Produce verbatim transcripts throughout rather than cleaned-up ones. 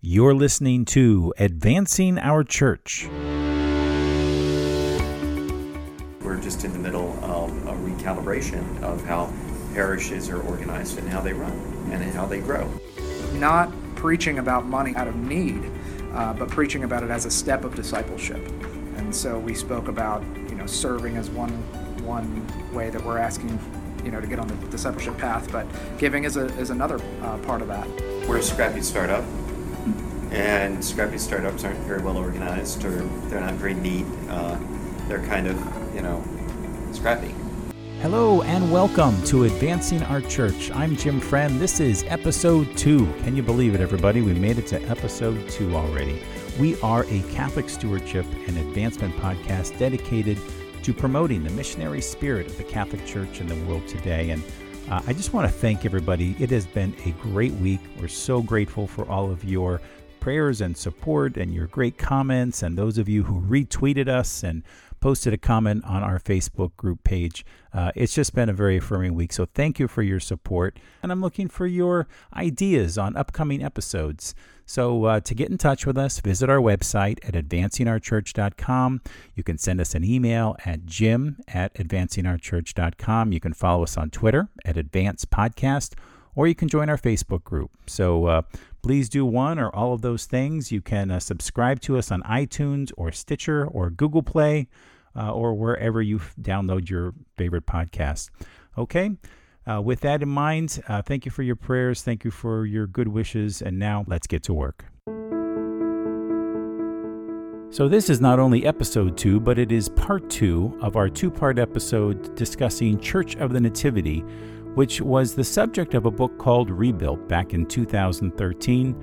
You're listening to Advancing Our Church. We're just in the middle of a recalibration of how parishes are organized and how they run and how they grow. Not preaching about money out of need, uh, but preaching about it as a step of discipleship. And so we spoke about, you know, serving as one one way that we're asking, you know, to get on the discipleship path, but giving is a is another uh, part of that. We're a scrappy startup, and scrappy startups aren't very well organized, or they're not very neat. Uh, they're kind of, you know, scrappy. Hello and welcome to Advancing Our Church. I'm Jim Friend. This is episode two. Can you believe it, everybody? We made it to episode two already. We are a Catholic stewardship and advancement podcast dedicated to promoting the missionary spirit of the Catholic Church in the world today. And uh, I just want to thank everybody. It has been a great week. We're so grateful for all of your prayers and support and your great comments, and those of you who retweeted us and posted a comment on our Facebook group page. Uh, it's just been a very affirming week, so thank you for your support. And I'm looking for your ideas on upcoming episodes. So uh, to get in touch with us, visit our website at advancing our church dot com. You can send us an email at jim at advancing our church dot com. You can follow us on Twitter at Advance Podcast, or you can join our Facebook group. So uh, please do one or all of those things. You can uh, subscribe to us on iTunes or Stitcher or Google Play uh, or wherever you f- download your favorite podcast. Okay, uh, with that in mind, uh, thank you for your prayers. Thank you for your good wishes. And now let's get to work. So this is not only episode two, but it is part two of our two-part episode discussing Church of the Nativity, which was the subject of a book called Rebuilt back in two thousand thirteen,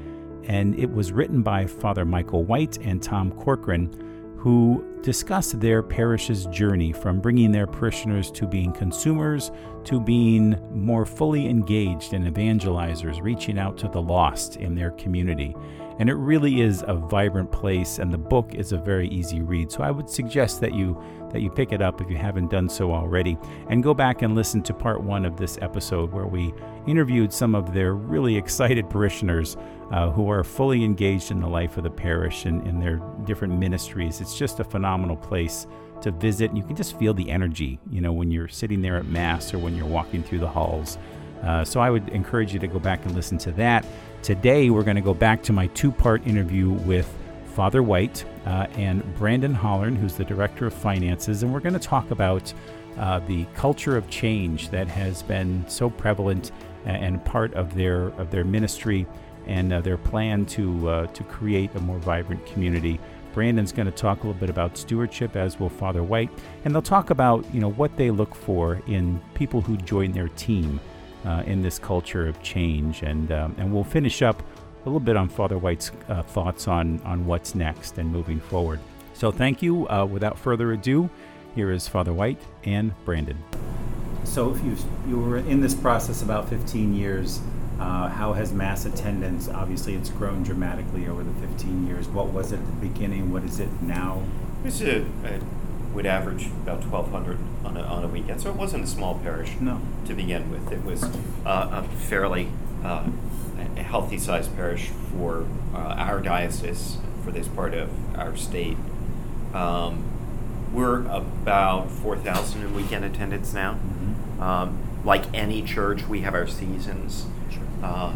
and it was written by Father Michael White and Tom Corcoran, who discussed their parish's journey from bringing their parishioners to being consumers to being more fully engaged in evangelizers, reaching out to the lost in their community. And it really is a vibrant place, and the book is a very easy read. So I would suggest that you that you pick it up if you haven't done so already, and go back and listen to part one of this episode where we interviewed some of their really excited parishioners uh, who are fully engaged in the life of the parish and in their different ministries. It's just a phenomenal place to visit. You can just feel the energy, you know, when you're sitting there at Mass or when you're walking through the halls. Uh, so I would encourage you to go back and listen to that. Today, we're going to go back to my two-part interview with Father White uh, and Brandon Hollern, who's the Director of Finances, and we're going to talk about uh, the culture of change that has been so prevalent and part of their of their ministry and uh, their plan to uh, to create a more vibrant community. Brandon's going to talk a little bit about stewardship, as will Father White, and they'll talk about, you know, what they look for in people who join their team uh, in this culture of change, and um, and we'll finish up a little bit on Father White's uh, thoughts on, on what's next and moving forward. So thank you. Uh, without further ado, here is Father White and Brandon. So if you you were in this process about fifteen years, uh, how has Mass attendance, obviously it's grown dramatically over the fifteen years. What was it at the beginning? What is it now? It's a, it would average about twelve hundred on a, on a weekend. So it wasn't a small parish no. to begin with. It was uh, a fairly... Uh, a healthy-sized parish for uh, our diocese, for this part of our state. Um, we're about four thousand in weekend attendance now. Mm-hmm. Um, like any church, we have our seasons. Sure. Uh,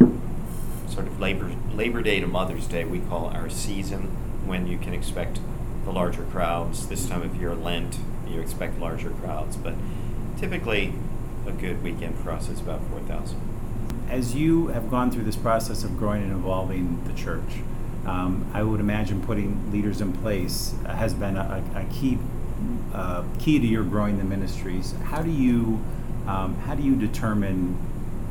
sort of Labor Labor Day to Mother's Day, we call our season, when you can expect the larger crowds. This time of year, Lent, you expect larger crowds. But typically, a good weekend for us is about four thousand. As you have gone through this process of growing and evolving the church, um, I would imagine putting leaders in place has been a, a key uh, key to your growing the ministries. How do you um, how do you determine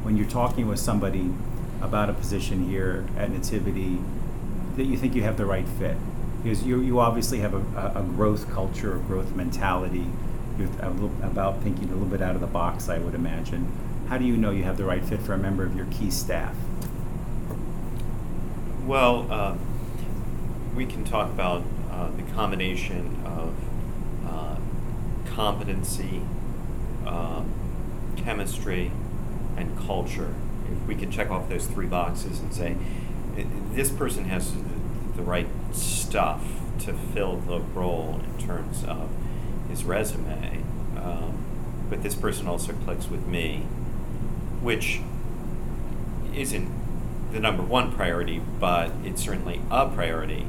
when you're talking with somebody about a position here at Nativity that you think you have the right fit? Because you you obviously have a, a growth culture, a growth mentality, you're a little, about thinking a little bit out of the box, I would imagine. How do you know you have the right fit for a member of your key staff? Well, uh, we can talk about uh, the combination of uh, competency, uh, chemistry, and culture. If we could check off those three boxes and say, it, this person has the, the right stuff to fill the role in terms of his resume, um, but this person also clicks with me, which isn't the number one priority, but it's certainly a priority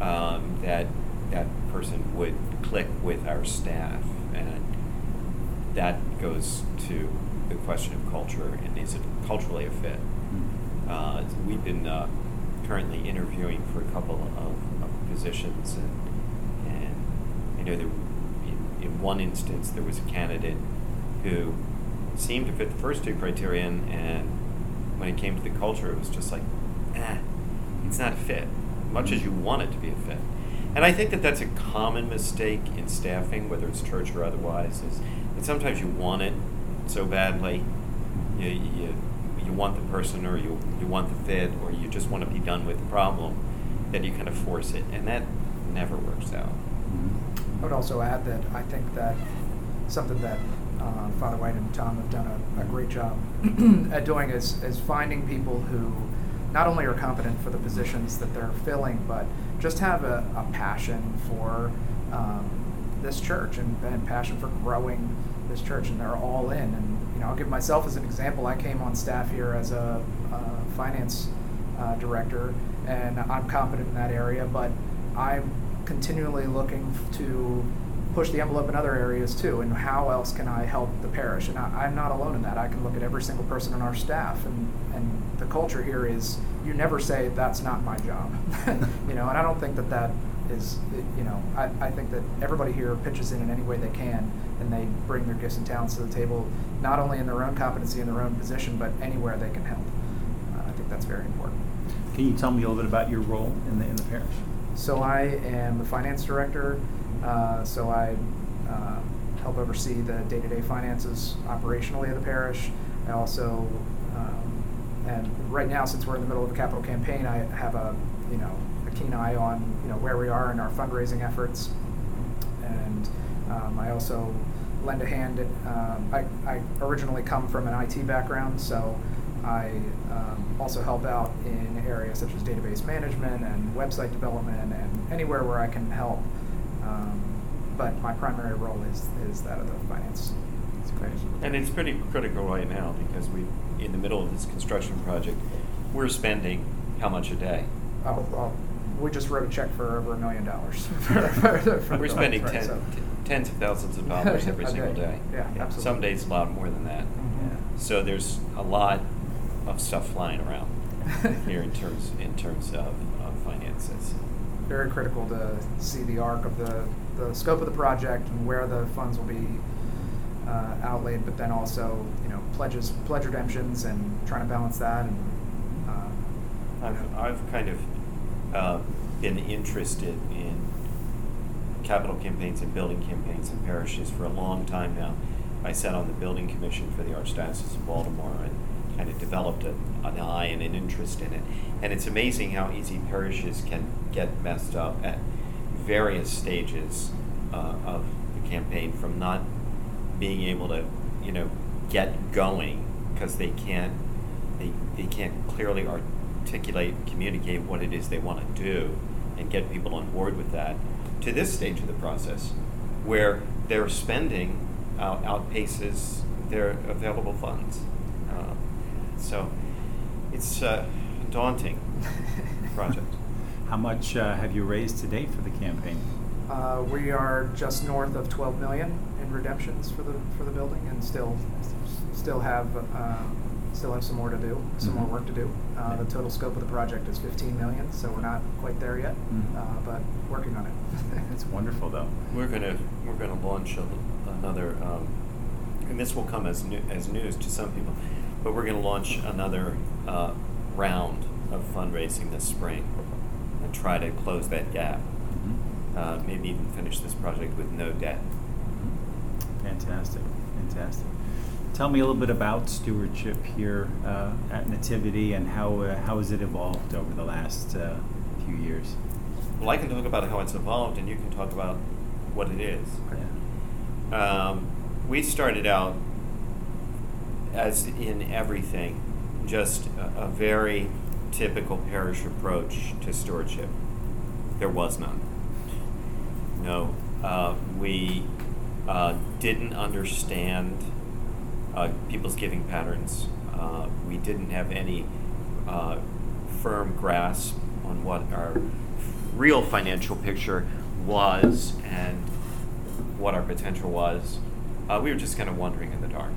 um, that that person would click with our staff. And that goes to the question of culture, and is it culturally a fit? Uh, we've been uh, currently interviewing for a couple of, of positions, and, and I know that in, in one instance there was a candidate who seemed to fit the first two criterion, and when it came to the culture, it was just like, eh, it's not a fit, much as you want it to be a fit. And I think that that's a common mistake in staffing, whether it's church or otherwise, is that sometimes you want it so badly, you you, you want the person, or you, you want the fit, or you just want to be done with the problem, that you kind of force it, and that never works out. I would also add that I think that something that uh, Father White and Tom have done a, a great job at doing is, is finding people who not only are competent for the positions that they're filling, but just have a, a passion for um, this church and, and passion for growing this church, and they're all in. And you know, I'll give myself as an example. I came on staff here as a, a finance uh, director, and I'm competent in that area, but I'm continually looking to push the envelope in other areas too, and how else can I help the parish? And I, I'm not alone in that. I can look at every single person on our staff, and, and the culture here is you never say, that's not my job. You know, and I don't think that that is, you know, I, I think that everybody here pitches in in any way they can, and they bring their gifts and talents to the table, not only in their own competency, in their own position, but anywhere they can help. Uh, I think that's very important. Can you tell me a little bit about your role in the in the parish? So I am the finance director. Uh, so I uh, help oversee the day-to-day finances operationally of the parish. I also, um, and right now, since we're in the middle of a capital campaign, I have a, you know, a keen eye on, you know, where we are in our fundraising efforts. And um, I also lend a hand. Um, I, I originally come from an I T background, so I um, also help out in areas such as database management and website development and anywhere where I can help. Um, but my primary role is, is that of the finance. It's great. And it's pretty critical right now, because we, in the middle of this construction project, we're spending how much a day? Oh, well, we just wrote a check for over a million dollars. We're spending ten, right, so. t- tens of thousands of dollars every okay. single day. Yeah, yeah, absolutely. Some days a lot more than that. Mm-hmm. Yeah. So there's a lot of stuff flying around here in terms in terms of, of finances. Very critical to see the arc of the, the scope of the project and where the funds will be uh, outlaid, but then also, you know, pledges, pledge redemptions, and trying to balance that. And uh, I've, I've kind of uh, been interested in capital campaigns and building campaigns in parishes for a long time now. I sat on the building commission for the Archdiocese of Baltimore, and kind of developed a, an eye and an interest in it. And it's amazing how easy parishes can get messed up at various stages uh, of the campaign, from not being able to, you know, get going because they can't they, they can't clearly articulate, communicate what it is they want to do and get people on board with that, to this stage of the process where their spending out, outpaces their available funds. Uh, so it's uh, a daunting project. How much uh, have you raised to date for the campaign? Uh, we are just north of twelve million in redemptions for the for the building, and still still have uh, still have some more to do, some mm-hmm. more work to do. Uh, the total scope of the project is fifteen million, so we're not quite there yet, mm-hmm. uh, but working on it. It's wonderful, though. We're gonna we're gonna launch a, another, um, and this will come as new, as news to some people, but we're gonna launch another uh, round of fundraising this spring. And try to close that gap. Mm-hmm. Uh, maybe even finish this project with no debt. Mm-hmm. Fantastic, fantastic. Tell me a little bit about stewardship here uh, at Nativity, and how uh, how has it evolved over the last uh, few years? Well, I can talk about how it's evolved, and you can talk about what it is. Yeah. Um, we started out, as in everything, just a, a very typical parish approach to stewardship. There was none. No, uh, we uh, didn't understand uh, people's giving patterns. Uh, we didn't have any uh, firm grasp on what our real financial picture was and what our potential was. Uh, we were just kind of wandering in the dark.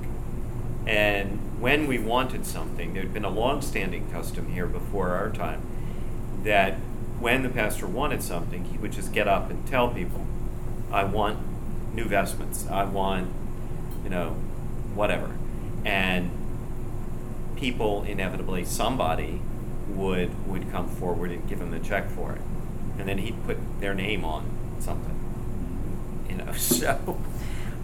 And when we wanted something, there had been a long-standing custom here before our time that when the pastor wanted something, he would just get up and tell people, I want new vestments, I want, you know, whatever. And people, inevitably, somebody would would come forward and give him the check for it. And then he'd put their name on something, you know, so...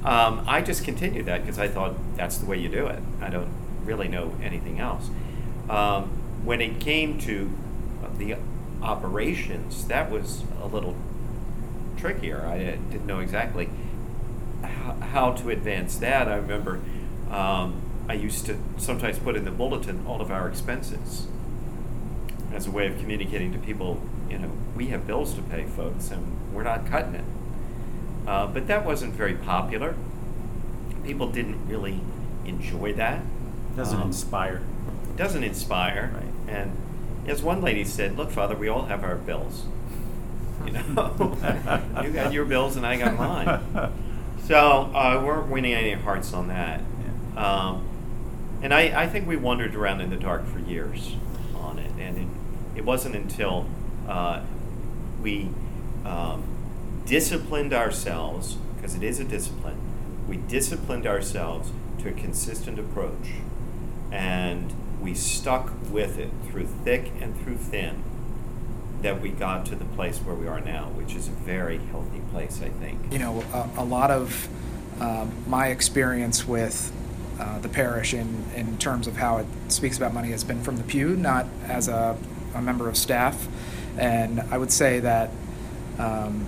Um, I just continued that because I thought that's the way you do it. I don't really know anything else. Um, when it came to the operations, that was a little trickier. I didn't know exactly how, how to advance that. I remember um, I used to sometimes put in the bulletin all of our expenses as a way of communicating to people, you know, we have bills to pay, folks, and we're not cutting it. Uh, but that wasn't very popular. People didn't really enjoy that. Doesn't um, inspire. Doesn't inspire. Right. And as one lady said, look, Father, we all have our bills. You know, you got your bills and I got mine. So uh, we weren't winning any hearts on that. Yeah. Um, and I, I think we wandered around in the dark for years on it. And it, it wasn't until uh, we... Um, disciplined ourselves, because it is a discipline, we disciplined ourselves to a consistent approach, and we stuck with it through thick and through thin, that we got to the place where we are now, which is a very healthy place, I think. You know, a, a lot of uh, my experience with uh, the parish in, in terms of how it speaks about money has been from the pew, not as a, a member of staff, and I would say that um,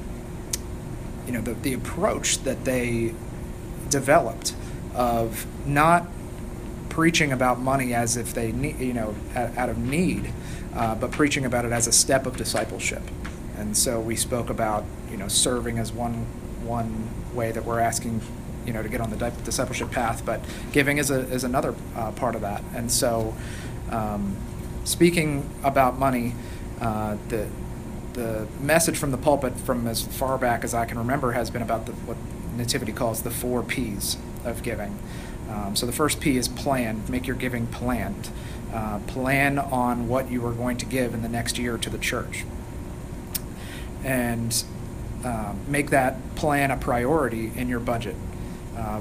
you know, the, the approach that they developed of not preaching about money as if they need, you know, out of need, uh, but preaching about it as a step of discipleship. And so we spoke about, you know, serving as one one way that we're asking, you know, to get on the discipleship path, but giving is a is another uh, part of that. And so um, speaking about money, uh, the The message from the pulpit from as far back as I can remember has been about the, what Nativity calls the four P's of giving. Um, so the first P is plan, make your giving planned. Uh, plan on what you are going to give in the next year to the church. And uh, make that plan a priority in your budget. Uh,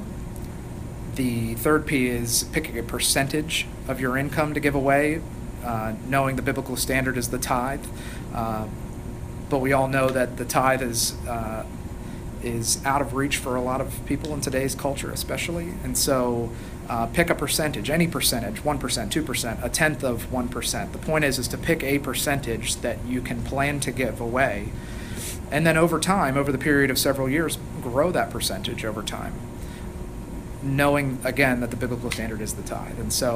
the third P is picking a percentage of your income to give away, uh, knowing the biblical standard is the tithe. Uh, But we all know that the tithe is uh, is out of reach for a lot of people in today's culture, especially. And so, uh, pick a percentage, any percentage, one percent, two percent, a tenth of one percent. The point is, is to pick a percentage that you can plan to give away, and then over time, over the period of several years, grow that percentage over time, knowing again that the biblical standard is the tithe. And so,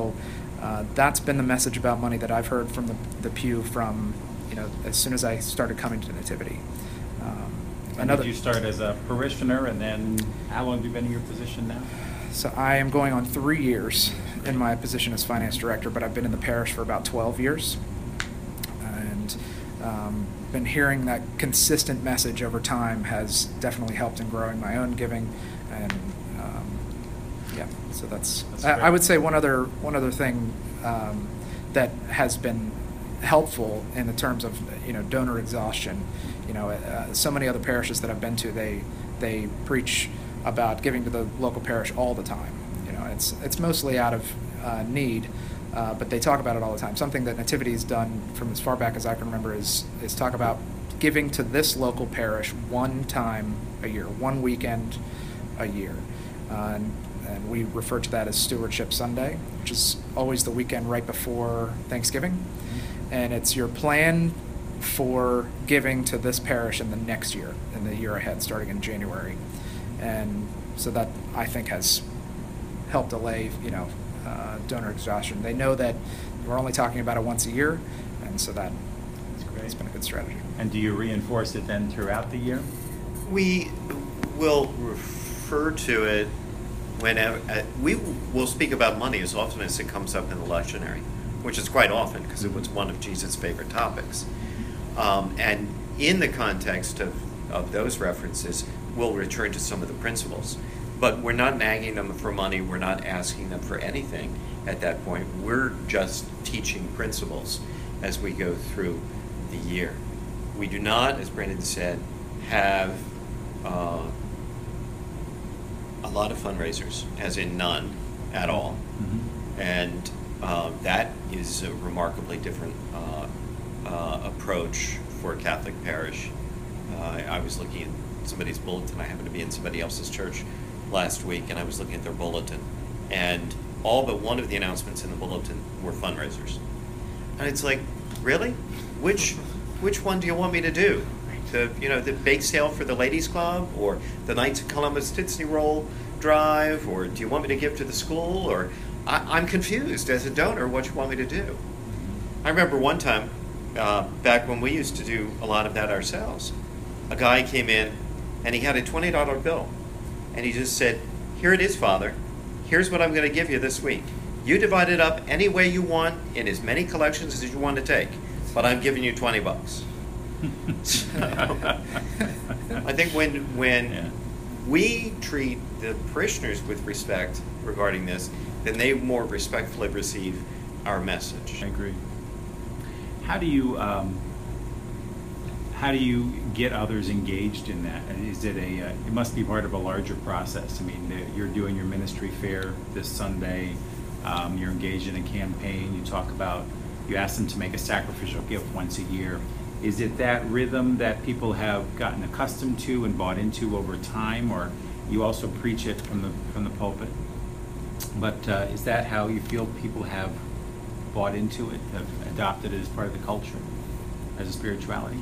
uh, that's been the message about money that I've heard from the, the pew from. You know, as soon as I started coming to Nativity. Um, and another, did you start as a parishioner, and then how long have you been in your position now? So I am going on three years in my position as finance director, but I've been in the parish for about twelve years, and um, been hearing that consistent message over time has definitely helped in growing my own giving, and um, yeah, so that's. that's I, I would say one other one other thing um, that has been helpful in the terms of, you know, donor exhaustion. You know, uh, so many other parishes that I've been to, they they preach about giving to the local parish all the time. You know, it's it's mostly out of uh, need, uh, but they talk about it all the time. Something that Nativity's done from as far back as I can remember is is talk about giving to this local parish one time a year, one weekend a year. Uh, and, and we refer to that as Stewardship Sunday, which is always the weekend right before Thanksgiving. And it's your plan for giving to this parish in the next year, in the year ahead, starting in January. And so that, I think, has helped allay, you know, uh, donor exhaustion. They know that we're only talking about it once a year, And so that, that's great. That's been a good strategy. And do you reinforce it then throughout the year? We will refer to it whenever. Uh, we will speak about money as often as it comes up in the lectionary, which is quite often because it was one of Jesus' favorite topics. Um, and in the context of, of those references, we'll return to some of the principles. But we're not nagging them for money. We're not asking them for anything at that point. We're just teaching principles as we go through the year. We do not, as Brandon said, have uh, a lot of fundraisers, as in none at all. Mm-hmm. And uh, that is a remarkably different uh, uh, approach for a Catholic parish. Uh, I was looking at somebody's bulletin. I happened to be in somebody else's church last week, and I was looking at their bulletin, and all but one of the announcements in the bulletin were fundraisers. And it's like, really? Which which one do you want me to do? The you know the bake sale for the ladies' club, or the Knights of Columbus Tootsie Roll drive, or do you want me to give to the school? Or I, I'm confused as a donor what you want me to do. I remember one time uh, back when we used to do a lot of that ourselves, a guy came in and he had a twenty dollar bill. And he just said, "Here it is, Father. Here's what I'm going to give you this week. You divide it up any way you want in as many collections as you want to take, but I'm giving you twenty bucks. So, I think when when yeah. we treat the parishioners with respect regarding this, then they more respectfully receive our message. I agree. How do you um, how do you get others engaged in that? Is it a? Uh, it must be part of a larger process. I mean, the, you're doing your ministry fair this Sunday. Um, you're engaged in a campaign. You talk about. You ask them to make a sacrificial gift once a year. Is it that rhythm that people have gotten accustomed to and bought into over time, or you also preach it from the from the pulpit? But uh, is that how you feel people have bought into it, have adopted it as part of the culture, as a spirituality?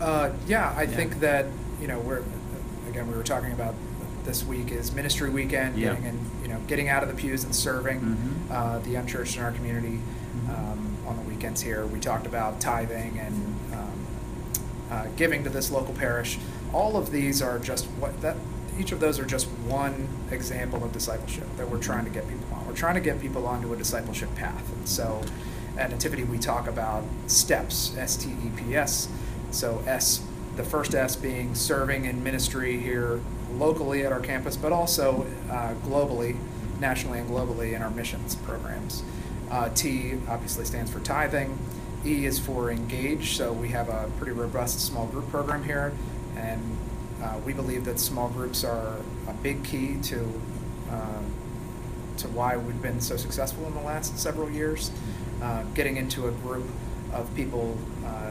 Uh, yeah, I yeah. think that, you know, we're, again, we were talking about this week is ministry weekend, yeah. getting in, you know, getting out of the pews and serving mm-hmm. uh, the unchurched in our community mm-hmm. um, on the weekends here. We talked about tithing and um, uh, giving to this local parish. All of these are just what that, each of those are just one example of discipleship that we're trying to get people on. We're trying to get people onto a discipleship path. And so at Nativity, we talk about STEPS, S T E P S. So S, the first S being serving in ministry here locally at our campus, but also uh, globally, nationally and globally in our missions programs. Uh, T obviously stands for tithing. E is for engage. So we have a pretty robust small group program here. And uh, we believe that small groups are a big key to, uh, to why we've been so successful in the last several years. Uh, getting into a group of people uh,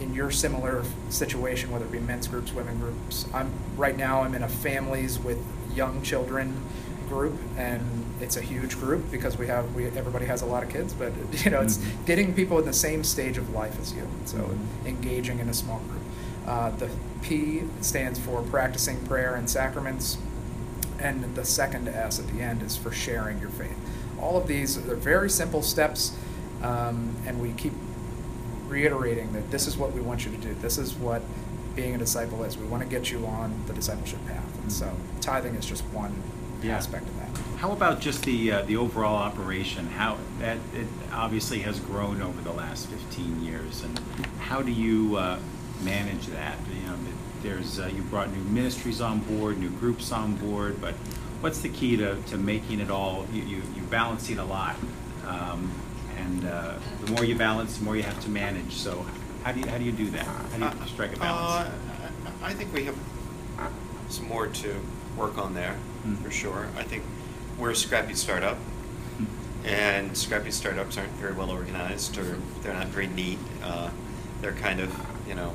in your similar situation, whether it be men's groups, women groups. I'm right now I'm in a families with young children group, and it's a huge group because we have we everybody has a lot of kids, but you know it's mm-hmm. getting people in the same stage of life as you. So mm-hmm. engaging in a small group. Uh, the P stands for practicing prayer and sacraments, and the second S at the end is for sharing your faith. All of these are very simple steps, um, and we keep reiterating that this is what we want you to do. This is what being a disciple is. We want to get you on the discipleship path. And so tithing is just one yeah. aspect of that. How about just the uh, the overall operation? How that it obviously has grown over the last fifteen years, and how do you uh, manage that? You know, there's uh, you brought new ministries on board, new groups on board, but what's the key to, to making it all? You you you're balancing a lot. Um, And uh, the more you balance, the more you have to manage. So, how do you how do you do that? How do you strike a balance? Uh, I think we have some more to work on there, mm-hmm. for sure. I think we're a scrappy startup, mm-hmm. and scrappy startups aren't very well organized, or they're not very neat. Uh, they're kind of you know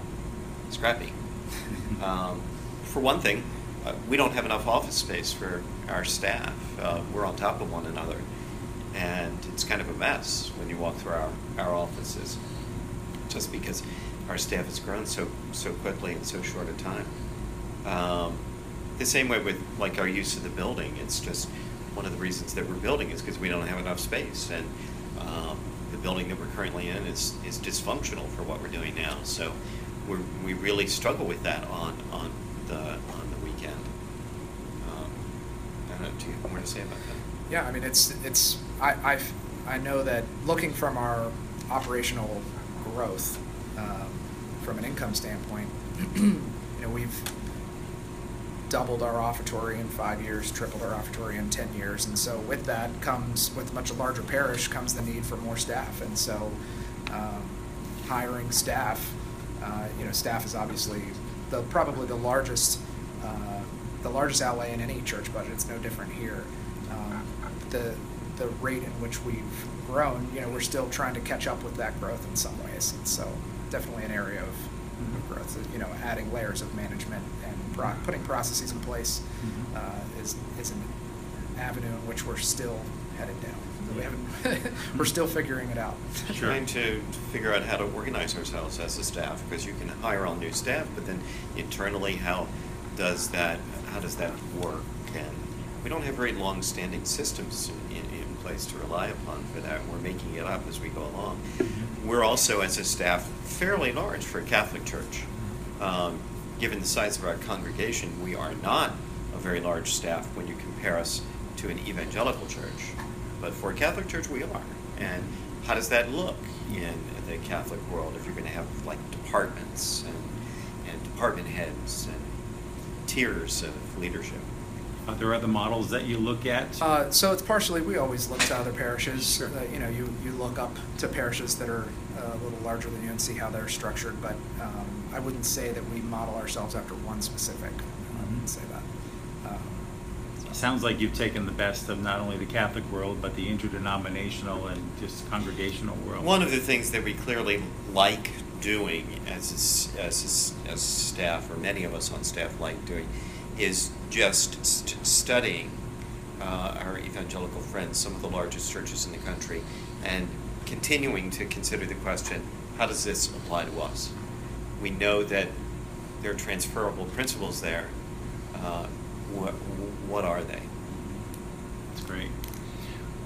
scrappy. um, for one thing, uh, we don't have enough office space for our staff. Uh, we're on top of one another. And it's kind of a mess when you walk through our, our offices, just because our staff has grown so so quickly in so short a time. Um, the same way with like our use of the building. It's just one of the reasons that we're building is because we don't have enough space, and um, the building that we're currently in is, is dysfunctional for what we're doing now. So we're, we really struggle with that on, on, the, on the weekend. Um, I don't know, do you have more to say about that? Yeah, I mean, it's, it's I, I've, I know that looking from our operational growth, um, from an income standpoint, you know, we've doubled our offertory in five years, tripled our offertory in ten years. And so with that comes, with a much larger parish, comes the need for more staff. And so um, hiring staff, uh, you know, staff is obviously the probably the largest, uh, the largest outlay in any church budget. It's no different here. Um, the the rate in which we've grown, you know, we're still trying to catch up with that growth in some ways. And so definitely an area of growth, you know, adding layers of management and pro- putting processes in place uh, is is an avenue in which we're still headed down. We haven't, we're still figuring it out. Sure. Trying to figure out how to organize ourselves as a staff, because you can hire all new staff, but then internally, how does that how does that work? And we don't have very long-standing systems in, in, in place to rely upon for that. We're making it up as we go along. We're also, as a staff, fairly large for a Catholic church. Um, given the size of our congregation, we are not a very large staff when you compare us to an evangelical church. But for a Catholic church, we are. And how does that look in the Catholic world if you're going to have, like, departments and, and department heads and tiers of leadership? Are there other models that you look at? Uh, so it's partially, we always look to other parishes. Sure. Uh, you know, you, you look up to parishes that are a little larger than you and see how they're structured, but um, I wouldn't say that we model ourselves after one specific. Mm-hmm. I wouldn't say that. Um, so. Sounds like you've taken the best of not only the Catholic world, but the interdenominational and just congregational world. One of the things that we clearly like doing as a, as a, as staff, or many of us on staff like doing, is just st- studying uh, our evangelical friends, some of the largest churches in the country, and continuing to consider the question, how does this apply to us? We know that there are transferable principles there. Uh, what, what are they? That's great.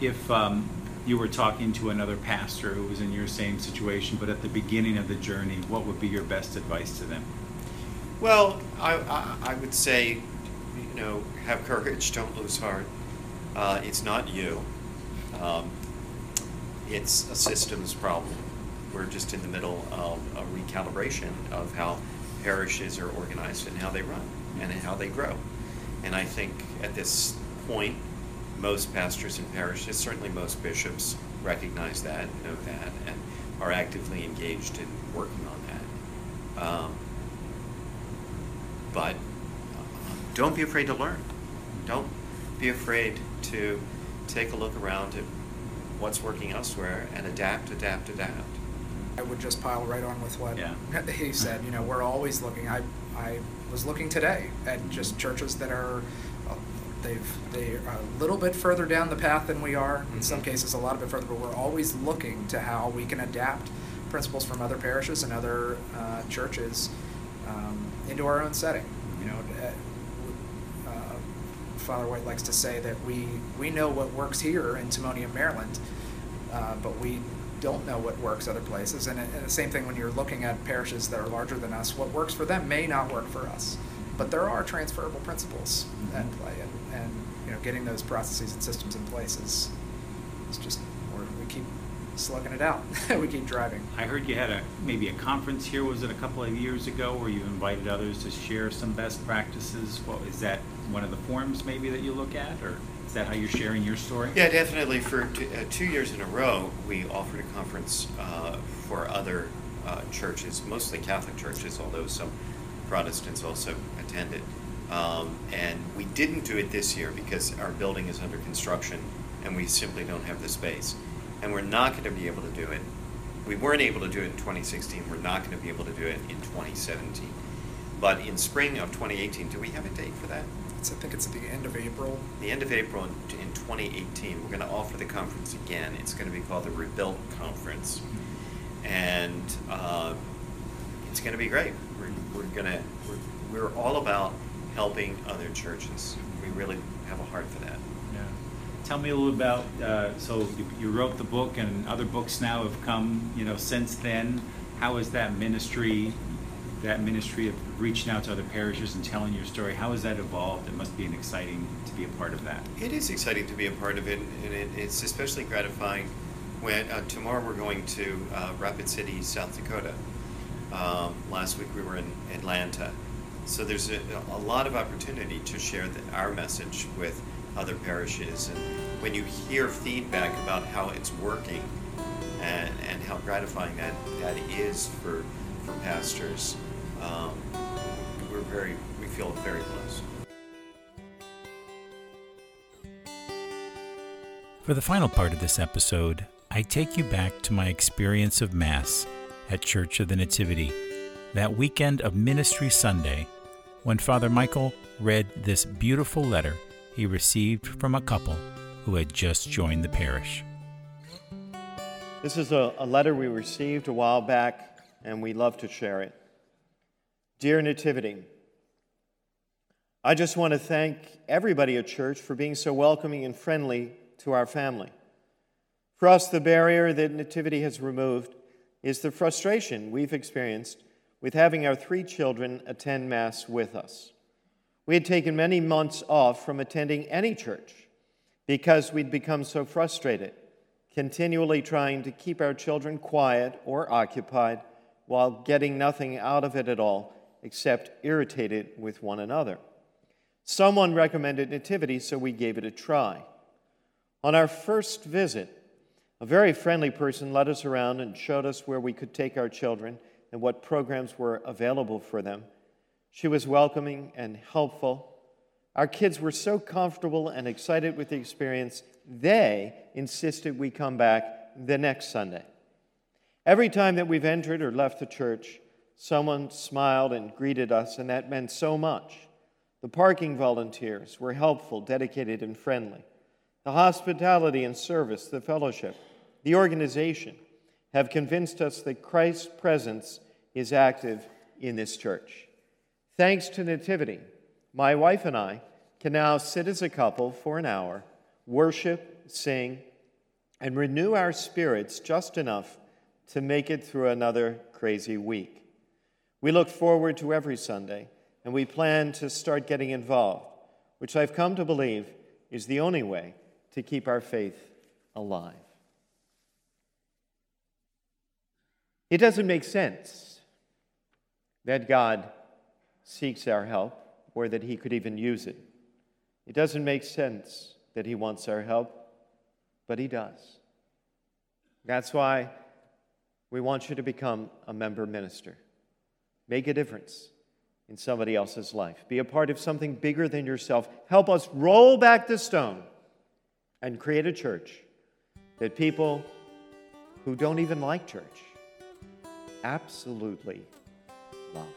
If um, you were talking to another pastor who was in your same situation, but at the beginning of the journey, what would be your best advice to them? Well, I, I, I would say, you know, have courage, don't lose heart. Uh, it's not you. Um, it's a systems problem. We're just in the middle of a recalibration of how parishes are organized and how they run and how they grow. And I think at this point, most pastors and parishes, certainly most bishops, recognize that, know that, and are actively engaged in working on that. Um, But don't be afraid to learn. Don't be afraid to take a look around at what's working elsewhere and adapt, adapt, adapt. I would just pile right on with what yeah. he said. You know, we're always looking. I I was looking today at just churches that are they've they are a little bit further down the path than we are. In some cases, a lot bit further. But we're always looking to how we can adapt principles from other parishes and other uh, churches. Um, into our own setting. You know, uh, uh, Father White likes to say that we, we know what works here in Timonium, Maryland, uh, but we don't know what works other places. And, and the same thing when you're looking at parishes that are larger than us, what works for them may not work for us. But there are transferable principles mm-hmm. at play, and, and you know, getting those processes and systems in place is, is just, we're, we keep slugging it out. We keep driving. I heard you had a maybe a conference here. Was it a couple of years ago where you invited others to share some best practices? Well, is that one of the forums maybe that you look at, or is that how you're sharing your story? Yeah, definitely. For t- uh, two years in a row, we offered a conference uh, for other uh, churches, mostly Catholic churches, although some Protestants also attended. Um, and we didn't do it this year because our building is under construction and we simply don't have the space. And we're not going to be able to do it. We weren't able to do it in twenty sixteen. We're not going to be able to do it in twenty seventeen. But in spring of twenty eighteen, do we have a date for that? It's, I think it's at the end of April. The end of April in, in twenty eighteen, we're going to offer the conference again. It's going to be called the Rebuilt Conference. And uh, it's going to be great. We're, we're going to, we're, we're all about helping other churches. We really have a heart for that. Tell me a little about, uh, so you wrote the book and other books now have come, you know, since then. How is that ministry, that ministry of reaching out to other parishes and telling your story, how has that evolved? It must be an exciting to be a part of that. It is exciting to be a part of it, and it, it's especially gratifying when, uh, tomorrow we're going to uh, Rapid City, South Dakota. Um, last week we were in Atlanta. So there's a, a lot of opportunity to share the, our message with other parishes, and when you hear feedback about how it's working and, and how gratifying that, that is for for pastors, um, we're very we feel very blessed. For the final part of this episode, I take you back to my experience of Mass at Church of the Nativity, that weekend of Ministry Sunday, when Father Michael read this beautiful letter he received from a couple who had just joined the parish. This is a, a letter we received a while back, and we love to share it. Dear Nativity, I just want to thank everybody at church for being so welcoming and friendly to our family. For us, the barrier that Nativity has removed is the frustration we've experienced with having our three children attend Mass with us. We had taken many months off from attending any church because we'd become so frustrated, continually trying to keep our children quiet or occupied while getting nothing out of it at all except irritated with one another. Someone recommended Nativity, so we gave it a try. On our first visit, a very friendly person led us around and showed us where we could take our children and what programs were available for them. She was welcoming and helpful. Our kids were so comfortable and excited with the experience, they insisted we come back the next Sunday. Every time that we've entered or left the church, someone smiled and greeted us, and that meant so much. The parking volunteers were helpful, dedicated, and friendly. The hospitality and service, the fellowship, the organization have convinced us that Christ's presence is active in this church. Thanks to Nativity, my wife and I can now sit as a couple for an hour, worship, sing, and renew our spirits just enough to make it through another crazy week. We look forward to every Sunday, and we plan to start getting involved, which I've come to believe is the only way to keep our faith alive. It doesn't make sense that God seeks our help, or that he could even use it. It doesn't make sense that he wants our help, but he does. That's why we want you to become a member minister. Make a difference in somebody else's life. Be a part of something bigger than yourself. Help us roll back the stone and create a church that people who don't even like church absolutely love.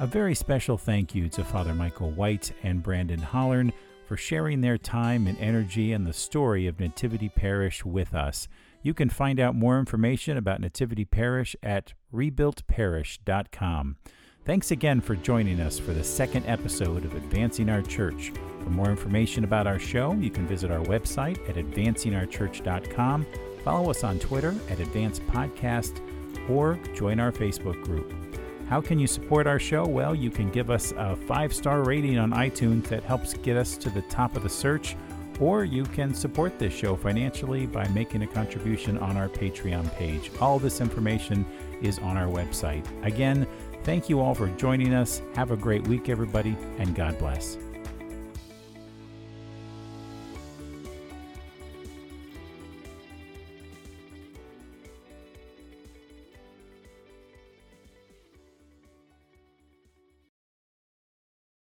A very special thank you to Father Michael White and Brandon Hollern for sharing their time and energy and the story of Nativity Parish with us. You can find out more information about Nativity Parish at rebuilt parish dot com. Thanks again for joining us for the second episode of Advancing Our Church. For more information about our show, you can visit our website at advancing our church dot com, follow us on Twitter at Advanced Podcast, or join our Facebook group. How can you support our show? Well, you can give us a five-star rating on iTunes that helps get us to the top of the search, or you can support this show financially by making a contribution on our Patreon page. All this information is on our website. Again, thank you all for joining us. Have a great week, everybody, and God bless.